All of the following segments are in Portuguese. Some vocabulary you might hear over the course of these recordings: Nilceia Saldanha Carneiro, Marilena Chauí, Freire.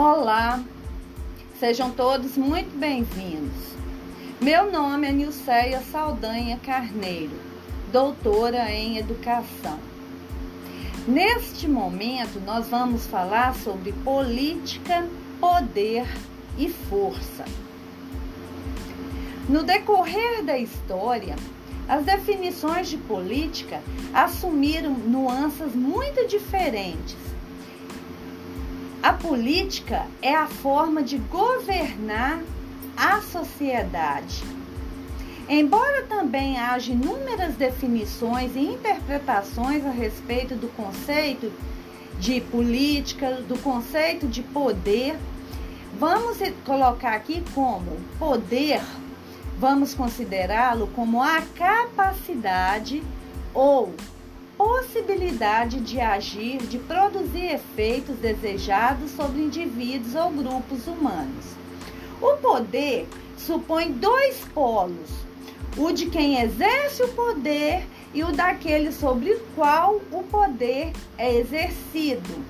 Olá, sejam todos muito bem-vindos. Meu nome é Nilceia Saldanha Carneiro, doutora em Educação. Neste momento, nós vamos falar sobre política, poder e força. No decorrer da história, as definições de política assumiram nuances muito diferentes. A política é a forma de governar a sociedade. Embora também haja inúmeras definições e interpretações a respeito do conceito de política, do conceito de poder, vamos colocar aqui como poder, vamos considerá-lo como a capacidade ou possibilidade de agir, de produzir efeitos desejados sobre indivíduos ou grupos humanos. O poder supõe dois polos, o de quem exerce o poder e o daquele sobre o qual o poder é exercido.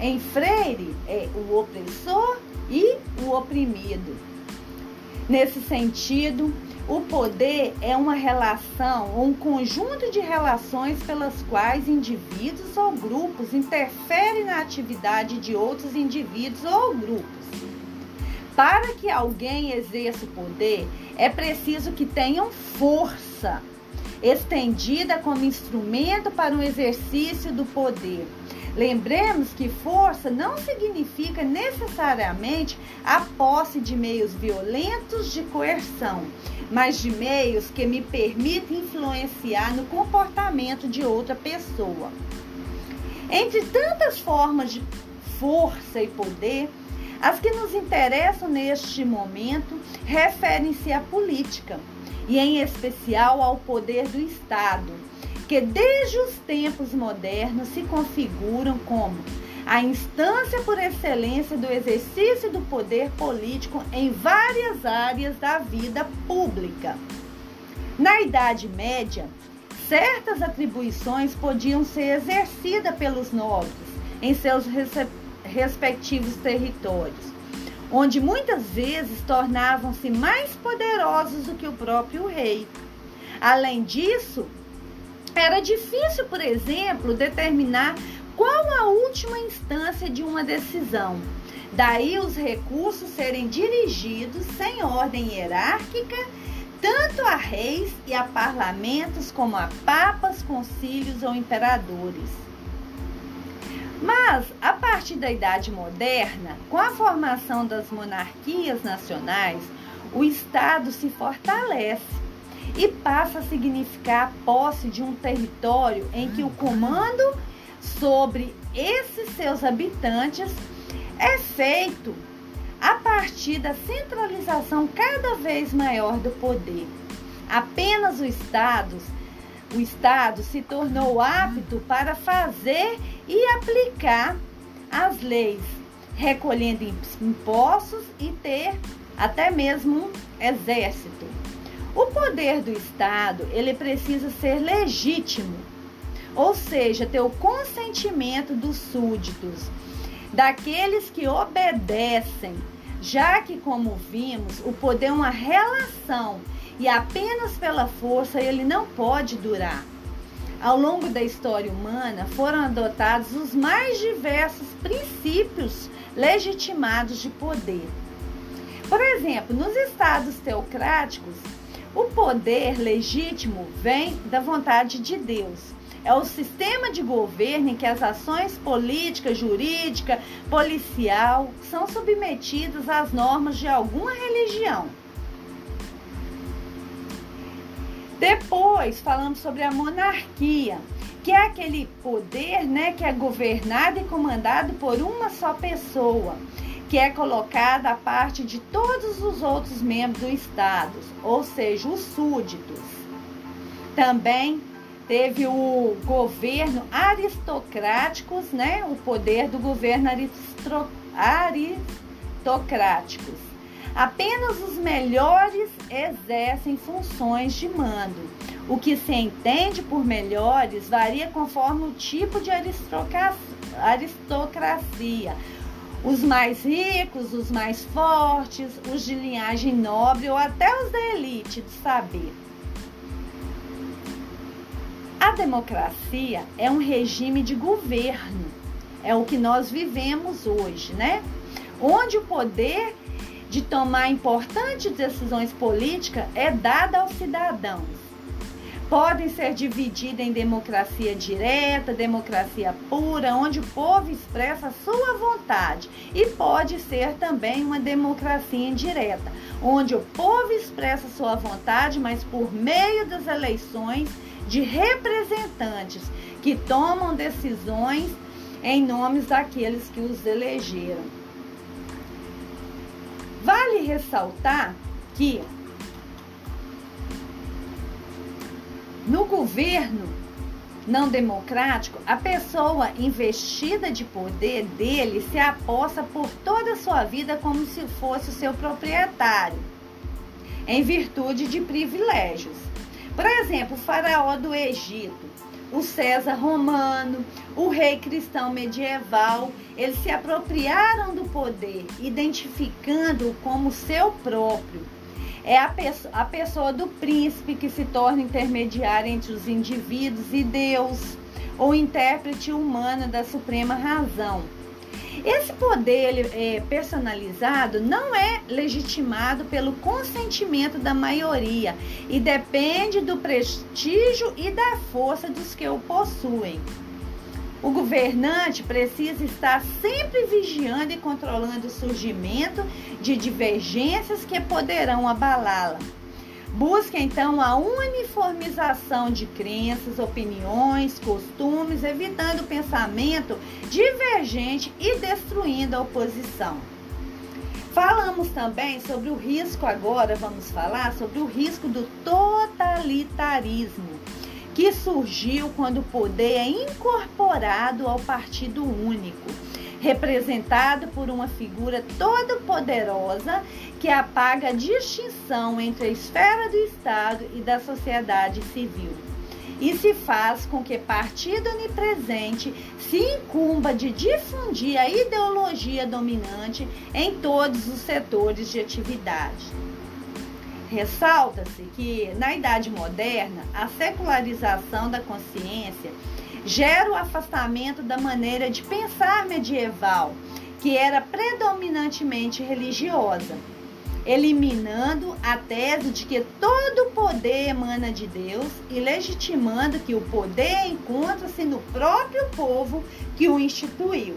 Em Freire, é o opressor e o oprimido. Nesse sentido, o poder é uma relação ou um conjunto de relações pelas quais indivíduos ou grupos interferem na atividade de outros indivíduos ou grupos. Para que alguém exerça o poder, é preciso que tenham força, estendida como instrumento para o exercício do poder. Lembremos que força não significa necessariamente a posse de meios violentos de coerção, mas de meios que me permitem influenciar no comportamento de outra pessoa. Entre tantas formas de força e poder, as que nos interessam neste momento referem-se à política, e em especial ao poder do Estado, que desde os tempos modernos se configuram como a instância por excelência do exercício do poder político em várias áreas da vida pública. Na Idade Média, certas atribuições podiam ser exercidas pelos nobres em seus respectivos territórios, onde muitas vezes tornavam-se mais poderosos do que o próprio rei. Além disso, era difícil, por exemplo, determinar qual a última instância de uma decisão. Daí os recursos serem dirigidos sem ordem hierárquica, tanto a reis e a parlamentos como a papas, concílios ou imperadores. Mas, a partir da Idade Moderna, com a formação das monarquias nacionais, o Estado se fortalece e passa a significar a posse de um território em que o comando sobre esses seus habitantes é feito a partir da centralização cada vez maior do poder. Apenas o Estado se tornou apto para fazer e aplicar as leis, recolhendo impostos e ter até mesmo um exército. O poder do Estado, ele precisa ser legítimo, ou seja, ter o consentimento dos súditos, daqueles que obedecem, já que, como vimos, o poder é uma relação e apenas pela força ele não pode durar. Ao longo da história humana, foram adotados os mais diversos princípios legitimados de poder. Por exemplo, nos estados teocráticos, o poder legítimo vem da vontade de Deus. É o sistema de governo em que as ações política, jurídica, policial são submetidas às normas de alguma religião. Depois falamos sobre a monarquia, que é aquele poder, que é governado e comandado por uma só pessoa, que é colocada a parte de todos os outros membros do Estado, ou seja, os súditos. Também teve o governo aristocráticos, o poder do governo aristocráticos. Apenas os melhores exercem funções de mando. O que se entende por melhores varia conforme o tipo de aristocracia, os mais ricos, os mais fortes, os de linhagem nobre ou até os da elite do saber. A democracia é um regime de governo, é o que nós vivemos hoje, né? Onde o poder de tomar importantes decisões políticas é dado aos cidadãos. Podem ser divididas em democracia direta, democracia pura, onde o povo expressa a sua vontade. E pode ser também uma democracia indireta, onde o povo expressa a sua vontade, mas por meio das eleições de representantes que tomam decisões em nome daqueles que os elegeram. Vale ressaltar que no governo não democrático, a pessoa investida de poder dele se aposta por toda a sua vida como se fosse o seu proprietário, em virtude de privilégios. Por exemplo, o faraó do Egito, o César romano, o rei cristão medieval, eles se apropriaram do poder, identificando-o como seu próprio. É a pessoa do príncipe que se torna intermediária entre os indivíduos e Deus, ou intérprete humano da suprema razão. Esse poder personalizado não é legitimado pelo consentimento da maioria e depende do prestígio e da força dos que o possuem. O governante precisa estar sempre vigiando e controlando o surgimento de divergências que poderão abalá-la. Busca, então, a uniformização de crenças, opiniões, costumes, evitando o pensamento divergente e destruindo a oposição. Falamos também sobre o risco, agora vamos falar sobre o risco do totalitarismo, que surgiu quando o poder é incorporado ao partido único, representado por uma figura toda poderosa que apaga a distinção entre a esfera do Estado e da sociedade civil. E se faz com que partido onipresente se incumba de difundir a ideologia dominante em todos os setores de atividade. Ressalta-se que, na Idade Moderna, a secularização da consciência gera o afastamento da maneira de pensar medieval, que era predominantemente religiosa, eliminando a tese de que todo o poder emana de Deus e legitimando que o poder encontra-se no próprio povo que o instituiu.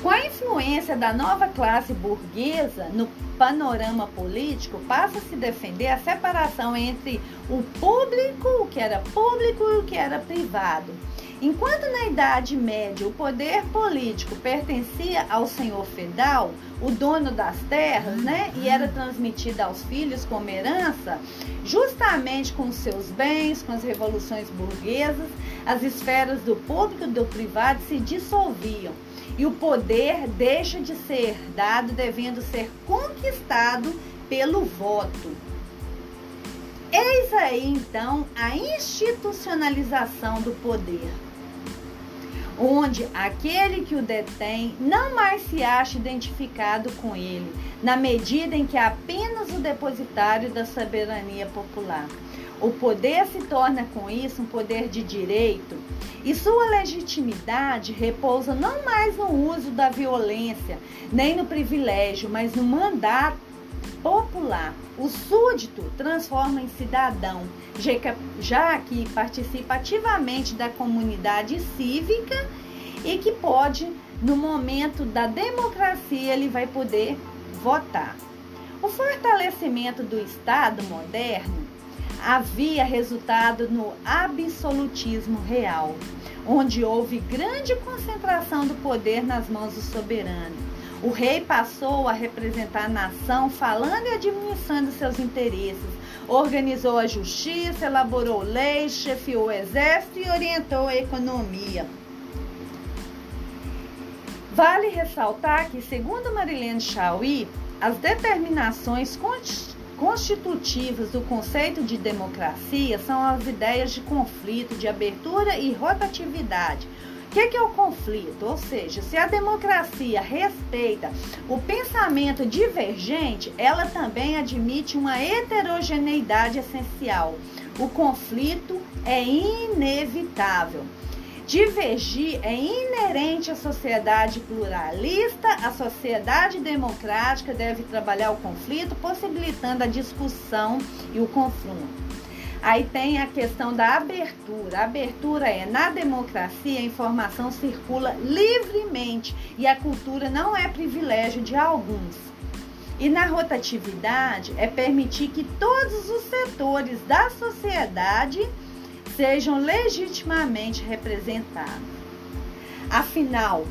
Com a influência da nova classe burguesa no panorama político, passa a se defender a separação entre o público, o que era público e o que era privado. Enquanto na Idade Média o poder político pertencia ao senhor feudal, o dono das terras, né, e era transmitido aos filhos como herança, justamente com seus bens, com as revoluções burguesas, as esferas do público e do privado se dissolviam. E o poder deixa de ser dado, devendo ser conquistado pelo voto. Eis aí, então, a institucionalização do poder, onde aquele que o detém não mais se acha identificado com ele, na medida em que é apenas o depositário da soberania popular. O poder se torna, com isso, um poder de direito e sua legitimidade repousa não mais no uso da violência, nem no privilégio, mas no mandato popular. O súdito transforma em cidadão, já que participa ativamente da comunidade cívica e que pode, no momento da democracia, ele vai poder votar. O fortalecimento do Estado moderno havia resultado no absolutismo real, onde houve grande concentração do poder nas mãos do soberano. O rei passou a representar a nação, falando e administrando seus interesses, organizou a justiça, elaborou leis, chefiou o exército e orientou a economia. Vale ressaltar que, segundo Marilena Chauí, as determinações constitutivas do conceito de democracia são as ideias de conflito, de abertura e rotatividade, O que é o conflito? Ou seja, se a democracia respeita o pensamento divergente, ela também admite uma heterogeneidade essencial. O conflito é inevitável. Divergir é inerente à sociedade pluralista. A sociedade democrática deve trabalhar o conflito, possibilitando a discussão e o confronto. Aí tem a questão da abertura. A abertura é, na democracia, a informação circula livremente e a cultura não é privilégio de alguns. E na rotatividade é permitir que todos os setores da sociedade sejam legitimamente representados. Afinal,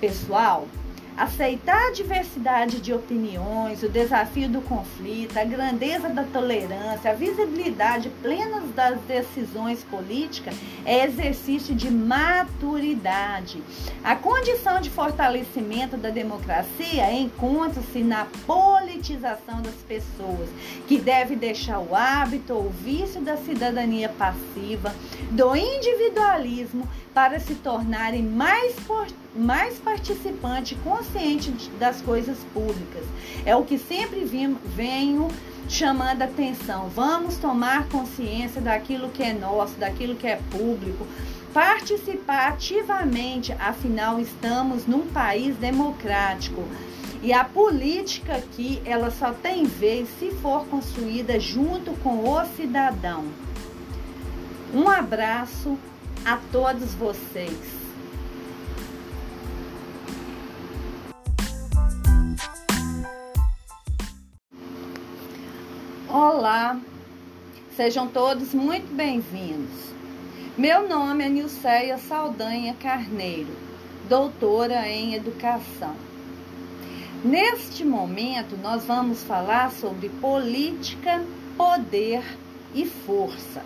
pessoal, aceitar a diversidade de opiniões, o desafio do conflito, a grandeza da tolerância, a visibilidade plena das decisões políticas é exercício de maturidade. A condição de fortalecimento da democracia encontra-se na politização das pessoas, que deve deixar o hábito ou o vício da cidadania passiva, do individualismo, para se tornarem mais participantes e conscientes das coisas públicas. É o que sempre venho chamando a atenção. Vamos tomar consciência daquilo que é nosso, daquilo que é público. Participar ativamente, afinal estamos num país democrático. E a política aqui, ela só tem vez se for construída junto com o cidadão. Um abraço a todos vocês. Olá, sejam todos muito bem-vindos. Meu nome é Nilceia Saldanha Carneiro, doutora em Educação. Neste momento, nós vamos falar sobre política, poder e força.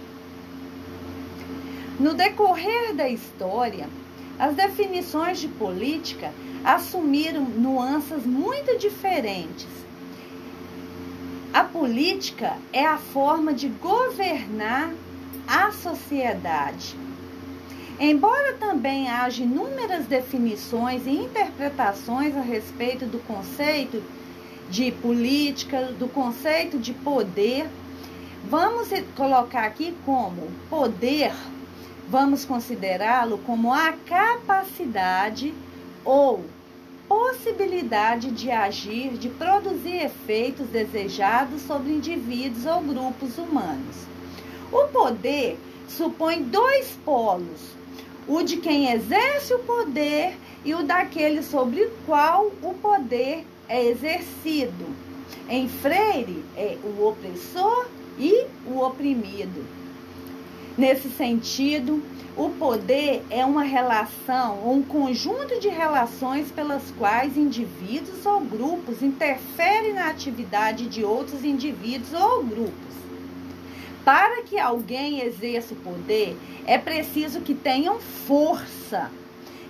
No decorrer da história, as definições de política assumiram nuances muito diferentes. A política é a forma de governar a sociedade. Embora também haja inúmeras definições e interpretações a respeito do conceito de política, do conceito de poder, vamos colocar aqui como poder, vamos considerá-lo como a capacidade ou possibilidade de agir, de produzir efeitos desejados sobre indivíduos ou grupos humanos. O poder supõe dois polos, o de quem exerce o poder e o daquele sobre o qual o poder é exercido. Em Freire, é o opressor e o oprimido. Nesse sentido, o poder é uma relação ou um conjunto de relações pelas quais indivíduos ou grupos interferem na atividade de outros indivíduos ou grupos. Para que alguém exerça o poder, é preciso que tenham força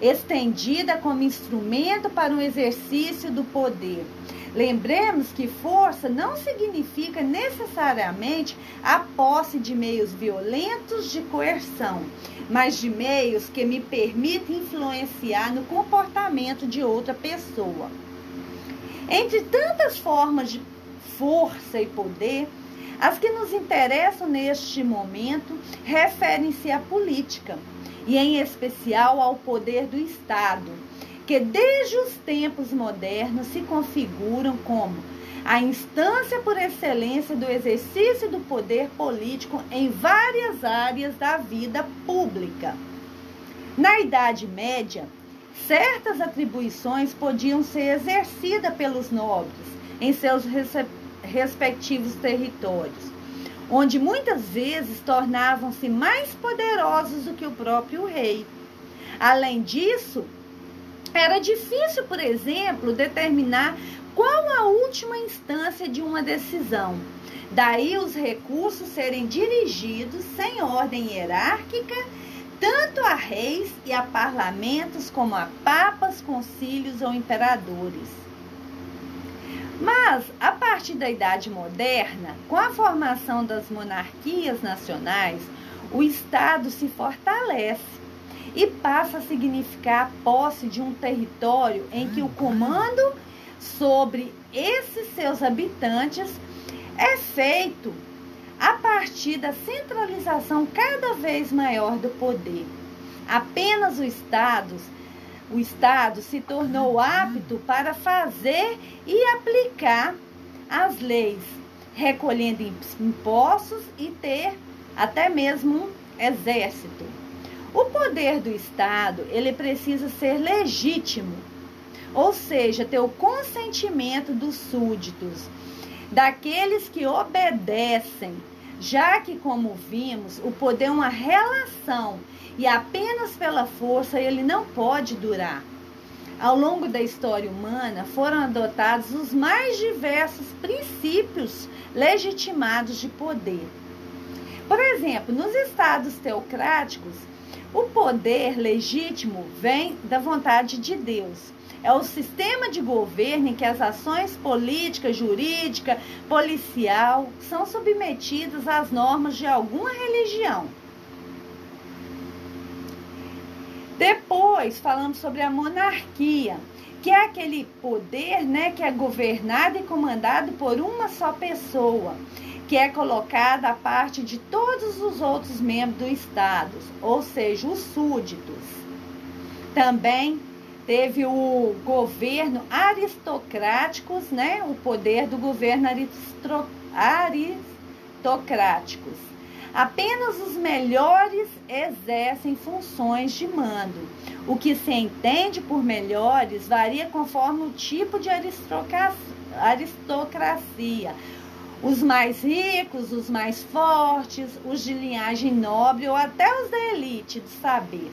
estendida como instrumento para o exercício do poder. Lembremos que força não significa necessariamente a posse de meios violentos de coerção, mas de meios que me permitem influenciar no comportamento de outra pessoa. Entre tantas formas de força e poder, as que nos interessam neste momento referem-se à política, e em especial ao poder do Estado, que desde os tempos modernos se configuram como a instância por excelência do exercício do poder político em várias áreas da vida pública. Na Idade Média, certas atribuições podiam ser exercidas pelos nobres em seus respectivos territórios, onde muitas vezes tornavam-se mais poderosos do que o próprio rei. Além disso, era difícil, por exemplo, determinar qual a última instância de uma decisão. Daí os recursos serem dirigidos sem ordem hierárquica, tanto a reis e a parlamentos como a papas, concílios ou imperadores. Mas, a partir da Idade Moderna, com a formação das monarquias nacionais, o Estado se fortalece e passa a significar a posse de um território em que o comando sobre esses seus habitantes é feito a partir da centralização cada vez maior do poder. Apenas o Estado se tornou apto para fazer e aplicar as leis, recolhendo impostos e ter até mesmo um exército. O poder do Estado, ele precisa ser legítimo, ou seja, ter o consentimento dos súditos, daqueles que obedecem, já que, como vimos, o poder é uma relação e apenas pela força ele não pode durar. Ao longo da história humana foram adotados os mais diversos princípios legitimados de poder. Por exemplo, nos estados teocráticos, o poder legítimo vem da vontade de Deus. É o sistema de governo em que as ações política, jurídica, policial são submetidas às normas de alguma religião. Depois falamos sobre a monarquia, que é aquele poder, que é governado e comandado por uma só pessoa, que é colocada à parte de todos os outros membros do Estado, ou seja, os súditos. Também teve o governo aristocráticos, o poder do governo aristocráticos. Apenas os melhores exercem funções de mando. O que se entende por melhores varia conforme o tipo de aristocracia. Os mais ricos, os mais fortes, os de linhagem nobre ou até os da elite do saber.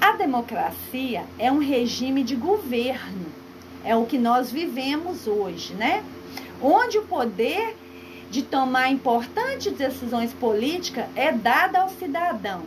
A democracia é um regime de governo, é o que nós vivemos hoje, Onde o poder de tomar importantes decisões políticas é dado aos cidadãos.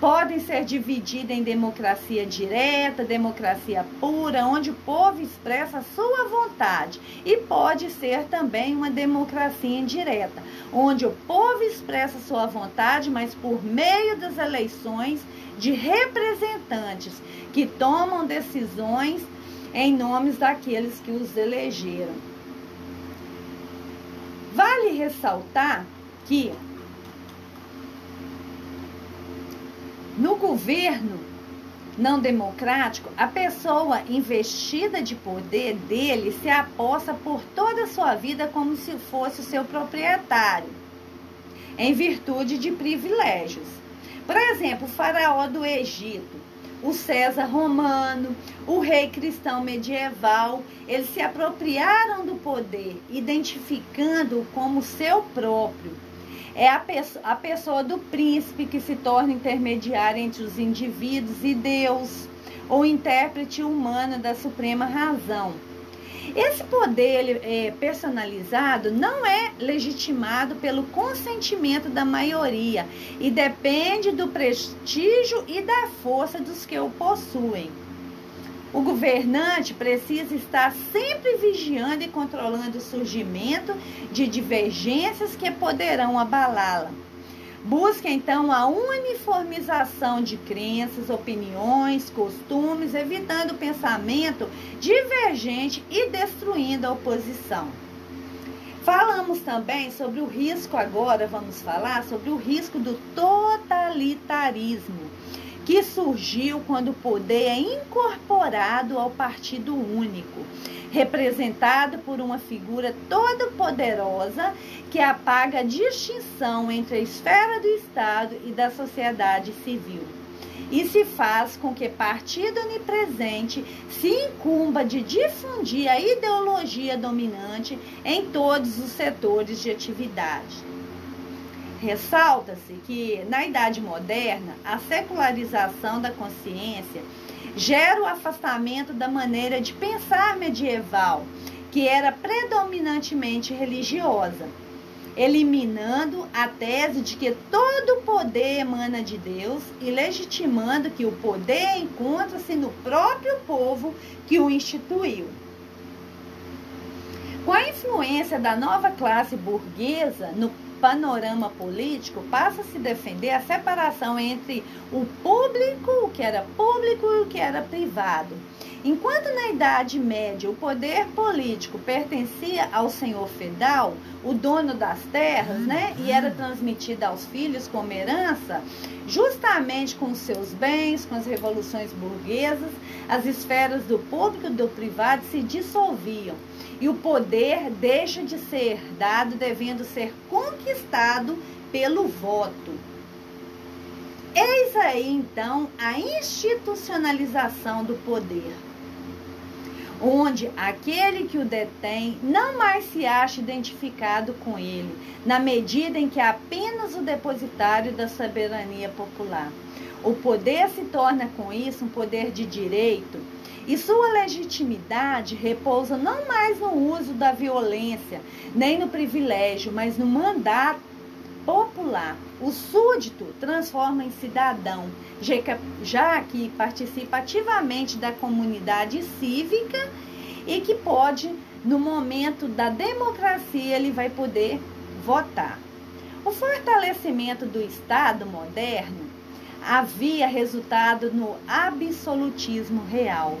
Podem ser divididas em democracia direta, democracia pura, onde o povo expressa a sua vontade. E pode ser também uma democracia indireta, onde o povo expressa a sua vontade, mas por meio das eleições de representantes que tomam decisões em nome daqueles que os elegeram. Vale ressaltar que no governo não democrático, a pessoa investida de poder dele se aposta por toda a sua vida como se fosse o seu proprietário, em virtude de privilégios. Por exemplo, o faraó do Egito, o César romano, o rei cristão medieval, eles se apropriaram do poder, identificando-o como seu próprio. É a pessoa do príncipe que se torna intermediária entre os indivíduos e Deus, ou intérprete humano da suprema razão. Esse poder personalizado não é legitimado pelo consentimento da maioria e depende do prestígio e da força dos que o possuem. O governante precisa estar sempre vigiando e controlando o surgimento de divergências que poderão abalá-la. Busca, então, a uniformização de crenças, opiniões, costumes, evitando o pensamento divergente e destruindo a oposição. Falamos também sobre o risco, agora vamos falar sobre o risco do totalitarismo, que surgiu quando o poder é incorporado ao partido único, representado por uma figura toda poderosa que apaga a distinção entre a esfera do Estado e da sociedade civil. E se faz com que partido onipresente se incumba de difundir a ideologia dominante em todos os setores de atividade. Ressalta-se que, na Idade Moderna, a secularização da consciência gera o afastamento da maneira de pensar medieval, que era predominantemente religiosa, eliminando a tese de que todo o poder emana de Deus e legitimando que o poder encontra-se no próprio povo que o instituiu. Com a influência da nova classe burguesa no panorama político, passa a se defender a separação entre o público, o que era público e o que era privado. Enquanto na Idade Média o poder político pertencia ao senhor feudal, o dono das terras, né, e era transmitido aos filhos como herança, justamente com seus bens, com as revoluções burguesas, as esferas do público e do privado se dissolviam. E o poder deixa de ser dado, devendo ser conquistado pelo voto. Eis aí, então, a institucionalização do poder, onde aquele que o detém não mais se acha identificado com ele, na medida em que é apenas o depositário da soberania popular. O poder se torna, com isso, um poder de direito, e sua legitimidade repousa não mais no uso da violência, nem no privilégio, mas no mandato popular. O súdito transforma em cidadão, já que participa ativamente da comunidade cívica e que pode, no momento da democracia, ele vai poder votar. O fortalecimento do Estado moderno havia resultado no absolutismo real,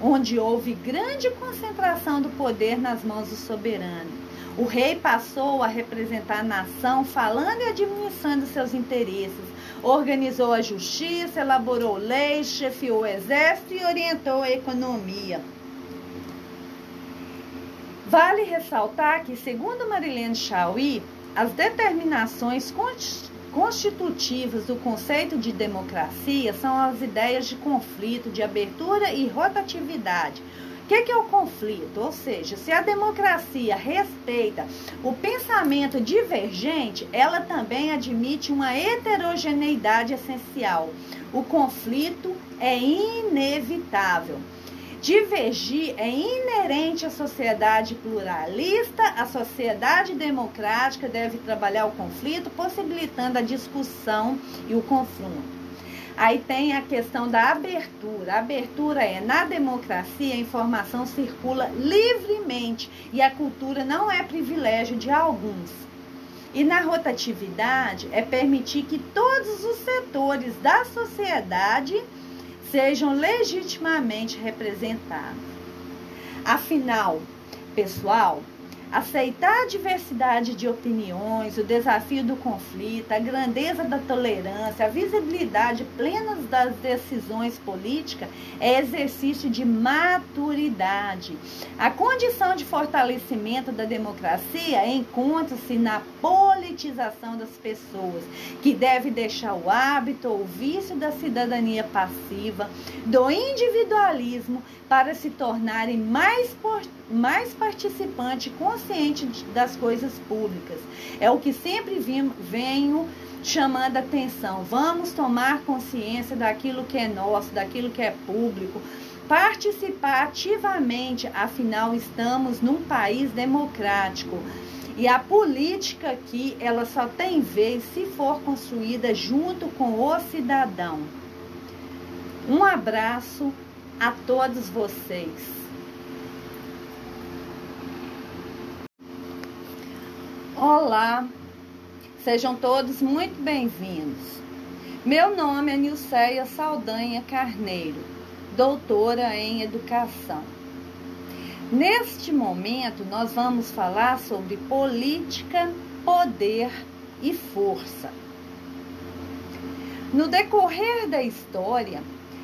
onde houve grande concentração do poder nas mãos do soberano. O rei passou a representar a nação, falando e administrando seus interesses, organizou a justiça, elaborou leis, chefiou o exército e orientou a economia. Vale ressaltar que, segundo Marilena Chauí, as determinações constitutivas do conceito de democracia são as ideias de conflito, de abertura e rotatividade. O que é o conflito? Ou seja, se a democracia respeita o pensamento divergente, ela também admite uma heterogeneidade essencial. O conflito é inevitável. Divergir é inerente à sociedade pluralista. A sociedade democrática deve trabalhar o conflito, possibilitando a discussão e o confronto. Aí tem a questão da abertura. A abertura é, na democracia, a informação circula livremente e a cultura não é privilégio de alguns. E na rotatividade é permitir que todos os setores da sociedade sejam legitimamente representados. Afinal, pessoal, aceitar a diversidade de opiniões, o desafio do conflito, a grandeza da tolerância, a visibilidade plena das decisões políticas é exercício de maturidade. A condição de fortalecimento da democracia encontra-se na politização das pessoas, que deve deixar o hábito ou o vício da cidadania passiva, do individualismo, para se tornarem mais participantes e consciente das coisas públicas. É o que sempre venho chamando a atenção. Vamos tomar consciência daquilo que é nosso, daquilo que é público, participar ativamente, afinal estamos num país democrático. E a política aqui, ela só tem vez se for construída junto com o cidadão. Um abraço a todos vocês. Olá, sejam todos muito bem-vindos. Meu nome é Nilceia Saldanha Carneiro, doutora em Educação. Neste momento, nós vamos falar sobre política, poder e força. No decorrer da história,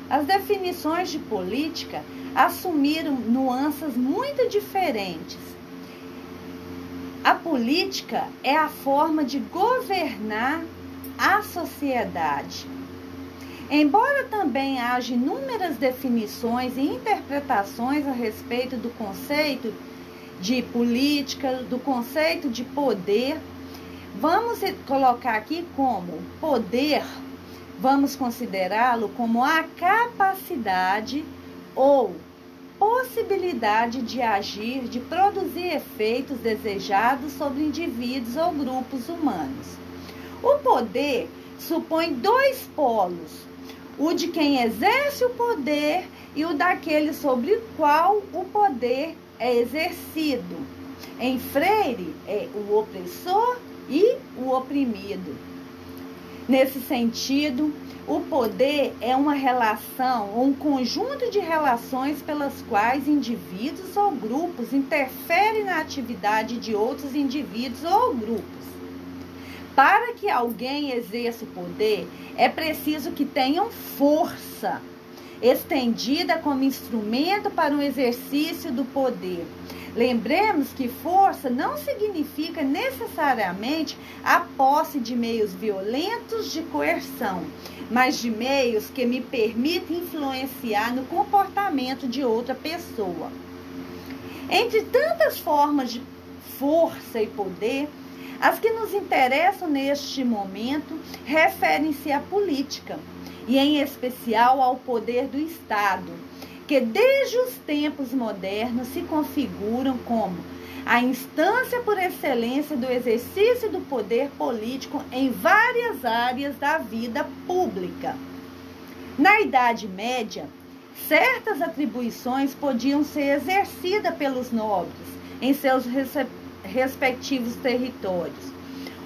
as definições de política assumiram nuances muito diferentes. A política é a forma de governar a sociedade. Embora também haja inúmeras definições e interpretações a respeito do conceito de política, do conceito de poder, vamos colocar aqui como poder, vamos considerá-lo como a capacidade ou possibilidade de agir, de produzir efeitos desejados sobre indivíduos ou grupos humanos. O poder supõe dois polos, o de quem exerce o poder e o daquele sobre o qual o poder é exercido. Em Freire, é o opressor e o oprimido. Nesse sentido, o poder é uma relação ou um conjunto de relações pelas quais indivíduos ou grupos interferem na atividade de outros indivíduos ou grupos. Para que alguém exerça o poder, é preciso que tenham força estendida como instrumento para o exercício do poder. Lembremos que força não significa necessariamente a posse de meios violentos de coerção, mas de meios que me permitem influenciar no comportamento de outra pessoa. Entre tantas formas de força e poder, as que nos interessam neste momento referem-se à política, e em especial ao poder do Estado, que desde os tempos modernos se configuram como a instância por excelência do exercício do poder político em várias áreas da vida pública. Na Idade Média, certas atribuições podiam ser exercidas pelos nobres em seus respectivos territórios,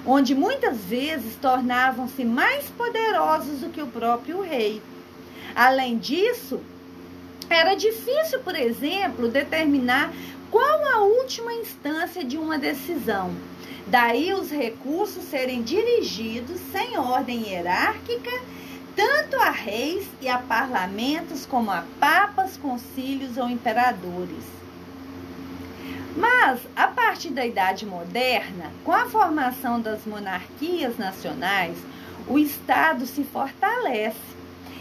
onde muitas vezes tornavam-se mais poderosos do que o próprio rei. Além disso, era difícil, por exemplo, determinar qual a última instância de uma decisão. Daí os recursos serem dirigidos sem ordem hierárquica, tanto a reis e a parlamentos como a papas, concílios ou imperadores. Mas, a partir da Idade Moderna, com a formação das monarquias nacionais, o Estado se fortalece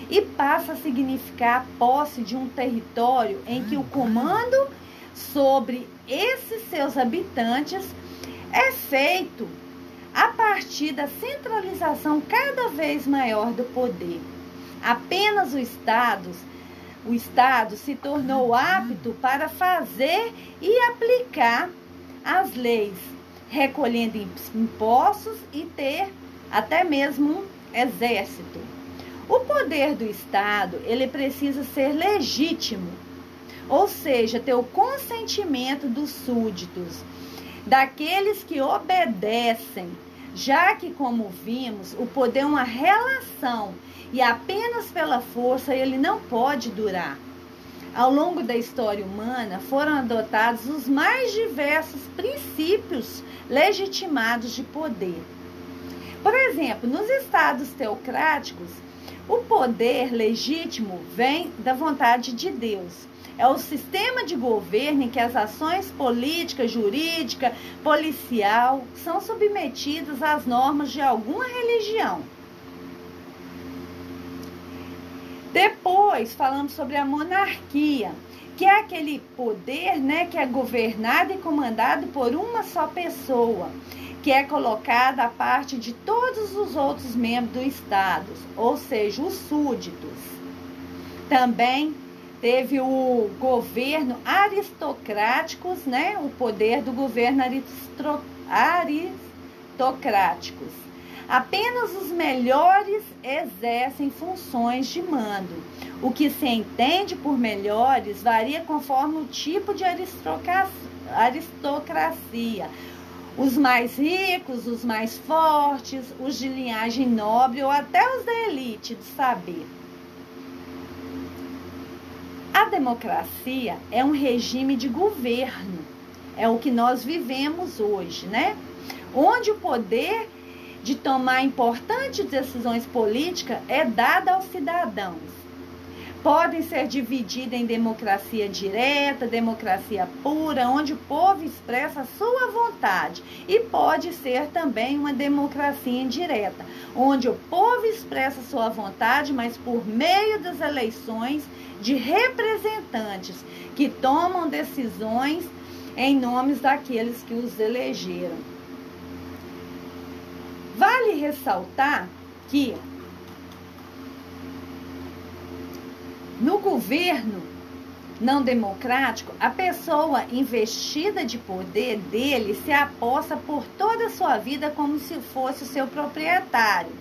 e passa a significar a posse de um território em que o comando sobre esses seus habitantes é feito a partir da centralização cada vez maior do poder. Apenas o Estado se tornou apto para fazer e aplicar as leis, recolhendo impostos e ter até mesmo um exército. O poder do Estado, ele precisa ser legítimo, ou seja, ter o consentimento dos súditos, daqueles que obedecem, já que, como vimos, o poder é uma relação e apenas pela força ele não pode durar. Ao longo da história humana, foram adotados os mais diversos princípios legitimados de poder. Por exemplo, nos estados teocráticos, o poder legítimo vem da vontade de Deus. É o sistema de governo em que as ações política, jurídica, policial são submetidas às normas de alguma religião. Depois falamos sobre a monarquia, que é aquele poder, que é governado e comandado por uma só pessoa, que é colocada à parte de todos os outros membros do Estado, ou seja, os súditos. Também teve o governo aristocráticos, o poder do governo aristocráticos. Apenas os melhores exercem funções de mando. O que se entende por melhores varia conforme o tipo de aristocracia. Os mais ricos, os mais fortes, os de linhagem nobre ou até os da elite do saber. A democracia é um regime de governo, é o que nós vivemos hoje, Onde o poder de tomar importantes decisões políticas é dado aos cidadãos. Podem ser divididas em democracia direta, democracia pura, onde o povo expressa a sua vontade. E pode ser também uma democracia indireta, onde o povo expressa a sua vontade, mas por meio das eleições de representantes que tomam decisões em nome daqueles que os elegeram. Vale ressaltar que no governo não democrático, a pessoa investida de poder dele se aposta por toda a sua vida como se fosse o seu proprietário,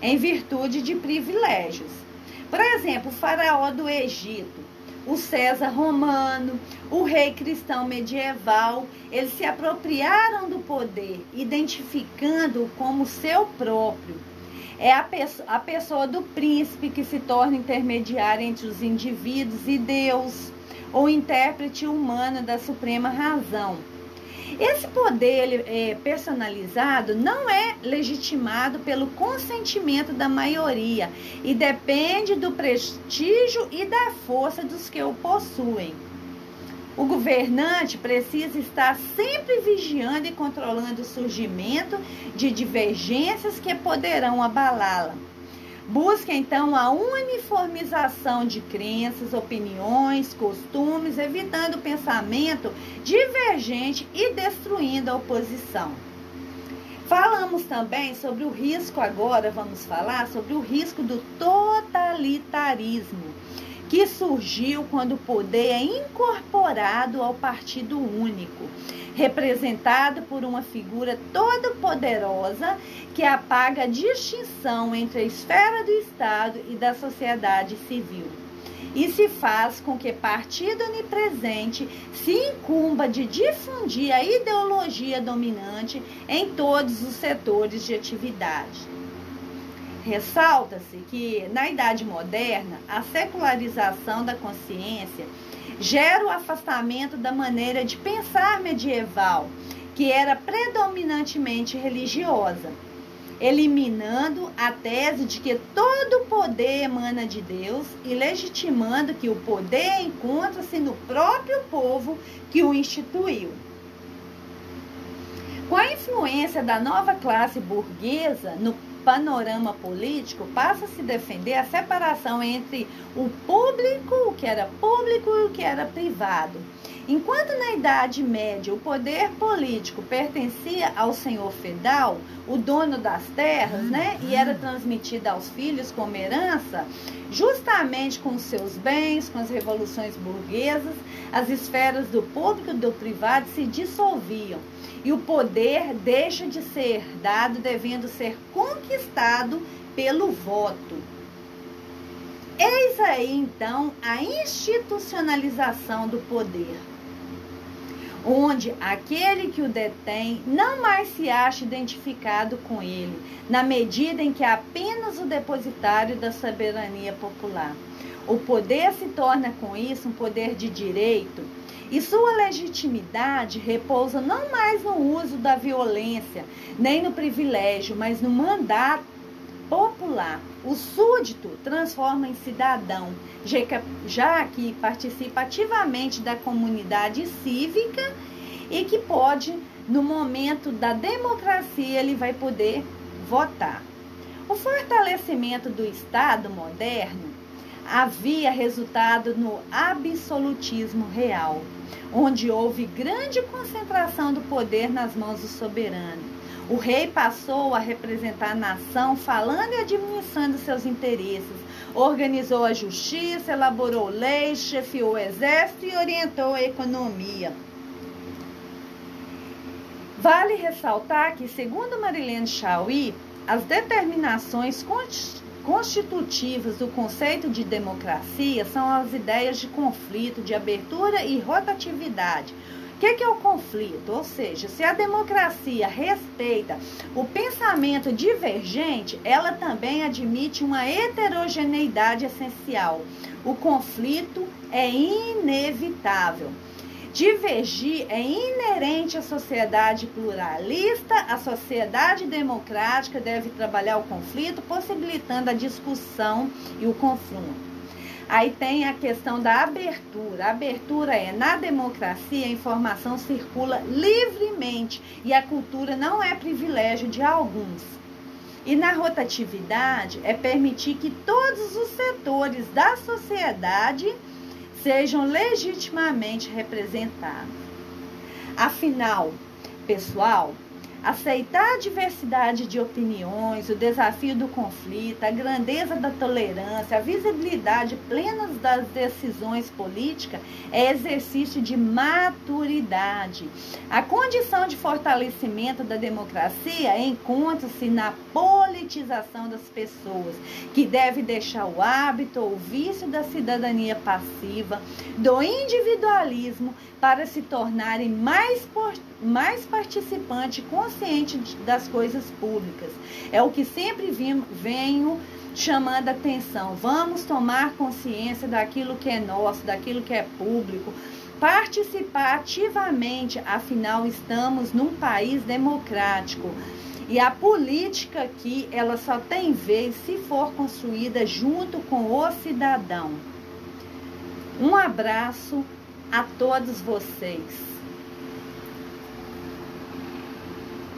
em virtude de privilégios. Por exemplo, o faraó do Egito. o César romano, o rei cristão medieval, eles se apropriaram do poder, identificando-o como seu próprio. É a pessoa do príncipe que se torna intermediário entre os indivíduos e Deus, ou intérprete humano da suprema razão. Esse poder personalizado não é legitimado pelo consentimento da maioria e depende do prestígio e da força dos que o possuem. O governante precisa estar sempre vigiando e controlando o surgimento de divergências que poderão abalá-la. Busca, então, a uniformização de crenças, opiniões, costumes, evitando o pensamento divergente e destruindo a oposição. Falamos também sobre o risco, agora vamos falar sobre o risco do totalitarismo, que surgiu quando o poder é incorporado ao partido único, representado por uma figura toda poderosa que apaga a distinção entre a esfera do Estado e da sociedade civil. E se faz com que partido onipresente se incumba de difundir a ideologia dominante em todos os setores de atividade. Ressalta-se que, na Idade Moderna, a secularização da consciência gera o afastamento da maneira de pensar medieval, que era predominantemente religiosa, eliminando a tese de que todo o poder emana de Deus e legitimando que o poder encontra-se no próprio povo que o instituiu. Com a influência da nova classe burguesa no panorama político, passa a se defender a separação entre o público, o que era público e o que era privado. Enquanto na Idade Média o poder político pertencia ao senhor feudal, o dono das terras, né, e era transmitido aos filhos como herança, justamente com seus bens, com as revoluções burguesas, as esferas do público e do privado se dissolviam. E o poder deixa de ser dado, devendo ser conquistado pelo voto. Eis aí, então, a institucionalização do poder, onde aquele que o detém não mais se acha identificado com ele, na medida em que é apenas o depositário da soberania popular. O poder se torna, com isso, um poder de direito, e sua legitimidade repousa não mais no uso da violência, nem no privilégio, mas no mandato popular. O súdito transforma em cidadão, já que participa ativamente da comunidade cívica e que pode, no momento da democracia, ele vai poder votar. O fortalecimento do Estado moderno havia resultado no absolutismo real, onde houve grande concentração do poder nas mãos do soberano. O rei passou a representar a nação, falando e administrando seus interesses, organizou a justiça, elaborou leis, chefiou o exército e orientou a economia. Vale ressaltar que, segundo Marilena Chauí, as determinações constitutivas do conceito de democracia são as ideias de conflito, de abertura e rotatividade. O que é o conflito? Ou seja, se a democracia respeita o pensamento divergente, ela também admite uma heterogeneidade essencial. O conflito é inevitável. Divergir é inerente à sociedade pluralista. A sociedade democrática deve trabalhar o conflito, possibilitando a discussão e o confronto. Aí tem a questão da abertura. A abertura é, na democracia, a informação circula livremente e a cultura não é privilégio de alguns. E na rotatividade é permitir que todos os setores da sociedade sejam legitimamente representados. Afinal, pessoal, Aceitar a diversidade de opiniões, o desafio do conflito, a grandeza da tolerância, a visibilidade plena das decisões políticas é exercício de maturidade. A condição de fortalecimento da democracia encontra-se na politização das pessoas, que deve deixar o hábito ou o vício da cidadania passiva, do individualismo, para se tornarem mais participantes consciente das coisas públicas. É o que sempre venho chamando a atenção. Vamos tomar consciência daquilo que é nosso, daquilo que é público, participar ativamente, afinal estamos num país democrático. E a política aqui, ela só tem vez se for construída junto com o cidadão. Um abraço a todos vocês.